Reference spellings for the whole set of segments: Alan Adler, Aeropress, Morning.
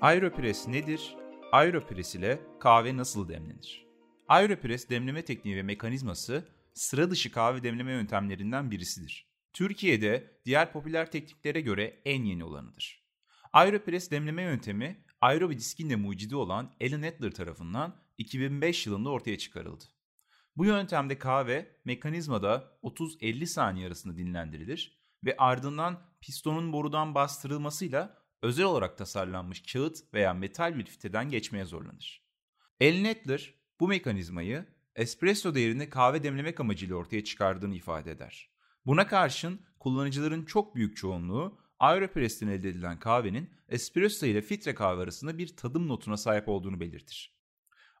Aeropress nedir? Aeropress ile kahve nasıl demlenir? Aeropress demleme tekniği ve mekanizması sıra dışı kahve demleme yöntemlerinden birisidir. Türkiye'de diğer popüler tekniklere göre en yeni olanıdır. Aeropress demleme yöntemi aerobik diskin de mucidi olan Alan Adler tarafından 2005 yılında ortaya çıkarıldı. Bu yöntemde kahve mekanizmada 30-50 saniye arasında dinlendirilir ve ardından pistonun borudan bastırılmasıyla özel olarak tasarlanmış kağıt veya metal bir fiteden geçmeye zorlanır. Alan Adler bu mekanizmayı espresso değerini kahve demlemek amacıyla ortaya çıkardığını ifade eder. Buna karşın kullanıcıların çok büyük çoğunluğu Aeropress'ten elde edilen kahvenin espresso ile filtre kahve arasında bir tadım notuna sahip olduğunu belirtir.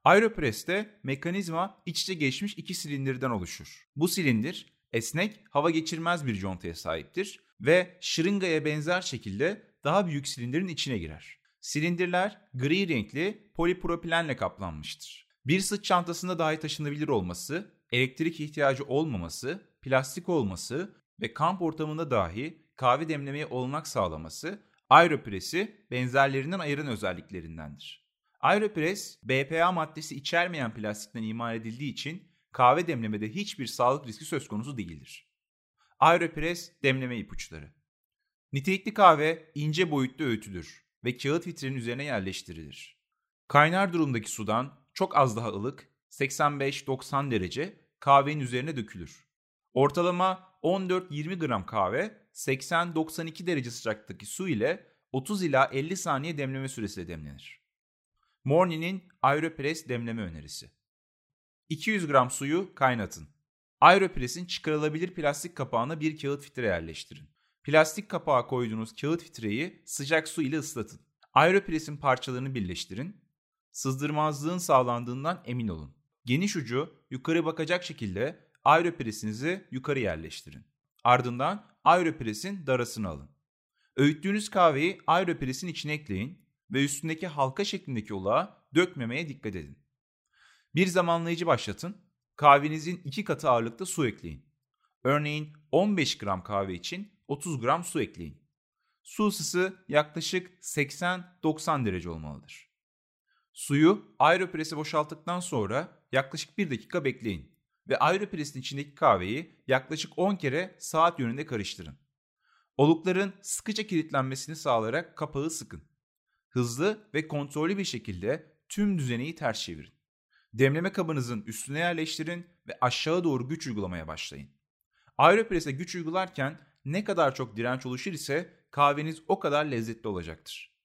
Aeropress'te mekanizma iç içe geçmiş iki silindirden oluşur. Bu silindir esnek, hava geçirmez bir contaya sahiptir ve şırıngaya benzer şekilde daha büyük silindirin içine girer. Silindirler gri renkli polipropilenle kaplanmıştır. Bir sırt çantasında dahi taşınabilir olması, elektrik ihtiyacı olmaması, plastik olması ve kamp ortamında dahi kahve demlemeye olanak sağlaması Aeropress'i benzerlerinden ayıran özelliklerindendir. Aeropress, BPA maddesi içermeyen plastikten imal edildiği için kahve demlemede hiçbir sağlık riski söz konusu değildir. Aeropress demleme ipuçları. Nitelikli kahve ince boyutta öğütülür ve kağıt filtrenin üzerine yerleştirilir. Kaynar durumdaki sudan çok az daha ılık, 85-90 derece kahvenin üzerine dökülür. Ortalama 14-20 gram kahve 80-92 derece sıcaklıktaki su ile 30 ila 50 saniye demleme süresiyle demlenir. Morning'in Aeropress demleme önerisi. 200 gram suyu kaynatın. Aeropress'in çıkarılabilir plastik kapağına bir kağıt fitre yerleştirin. Plastik kapağa koyduğunuz kağıt fitreyi sıcak su ile ıslatın. Aeropress'in parçalarını birleştirin. Sızdırmazlığın sağlandığından emin olun. Geniş ucu yukarı bakacak şekilde Aeropress'inizi yukarı yerleştirin. Ardından Aeropress'in darasını alın. Öğüttüğünüz kahveyi Aeropress'in içine ekleyin ve üstündeki halka şeklindeki olağa dökmemeye dikkat edin. Bir zamanlayıcı başlatın. Kahvenizin 2 katı ağırlıkta su ekleyin. Örneğin 15 gram kahve için 30 gram su ekleyin. Su ısısı yaklaşık 80-90 derece olmalıdır. Suyu Aeropress'e boşalttıktan sonra yaklaşık 1 dakika bekleyin ve Aeropress'in içindeki kahveyi yaklaşık 10 kere saat yönünde karıştırın. Olukların sıkıca kilitlenmesini sağlayarak kapağı sıkın. Hızlı ve kontrollü bir şekilde tüm düzeneyi ters çevirin. Demleme kabınızın üstüne yerleştirin ve aşağı doğru güç uygulamaya başlayın. Aeropress'e güç uygularken ne kadar çok direnç oluşur ise kahveniz o kadar lezzetli olacaktır.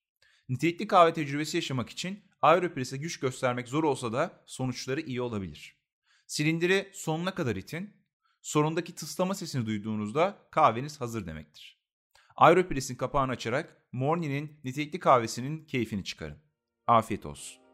Nitelikli kahve tecrübesi yaşamak için Aeropress'e güç göstermek zor olsa da sonuçları iyi olabilir. Silindiri sonuna kadar itin. Sonundaki tıslama sesini duyduğunuzda kahveniz hazır demektir. Aeropress'in kapağını açarak Morning'in nitelikli kahvesinin keyfini çıkarın. Afiyet olsun.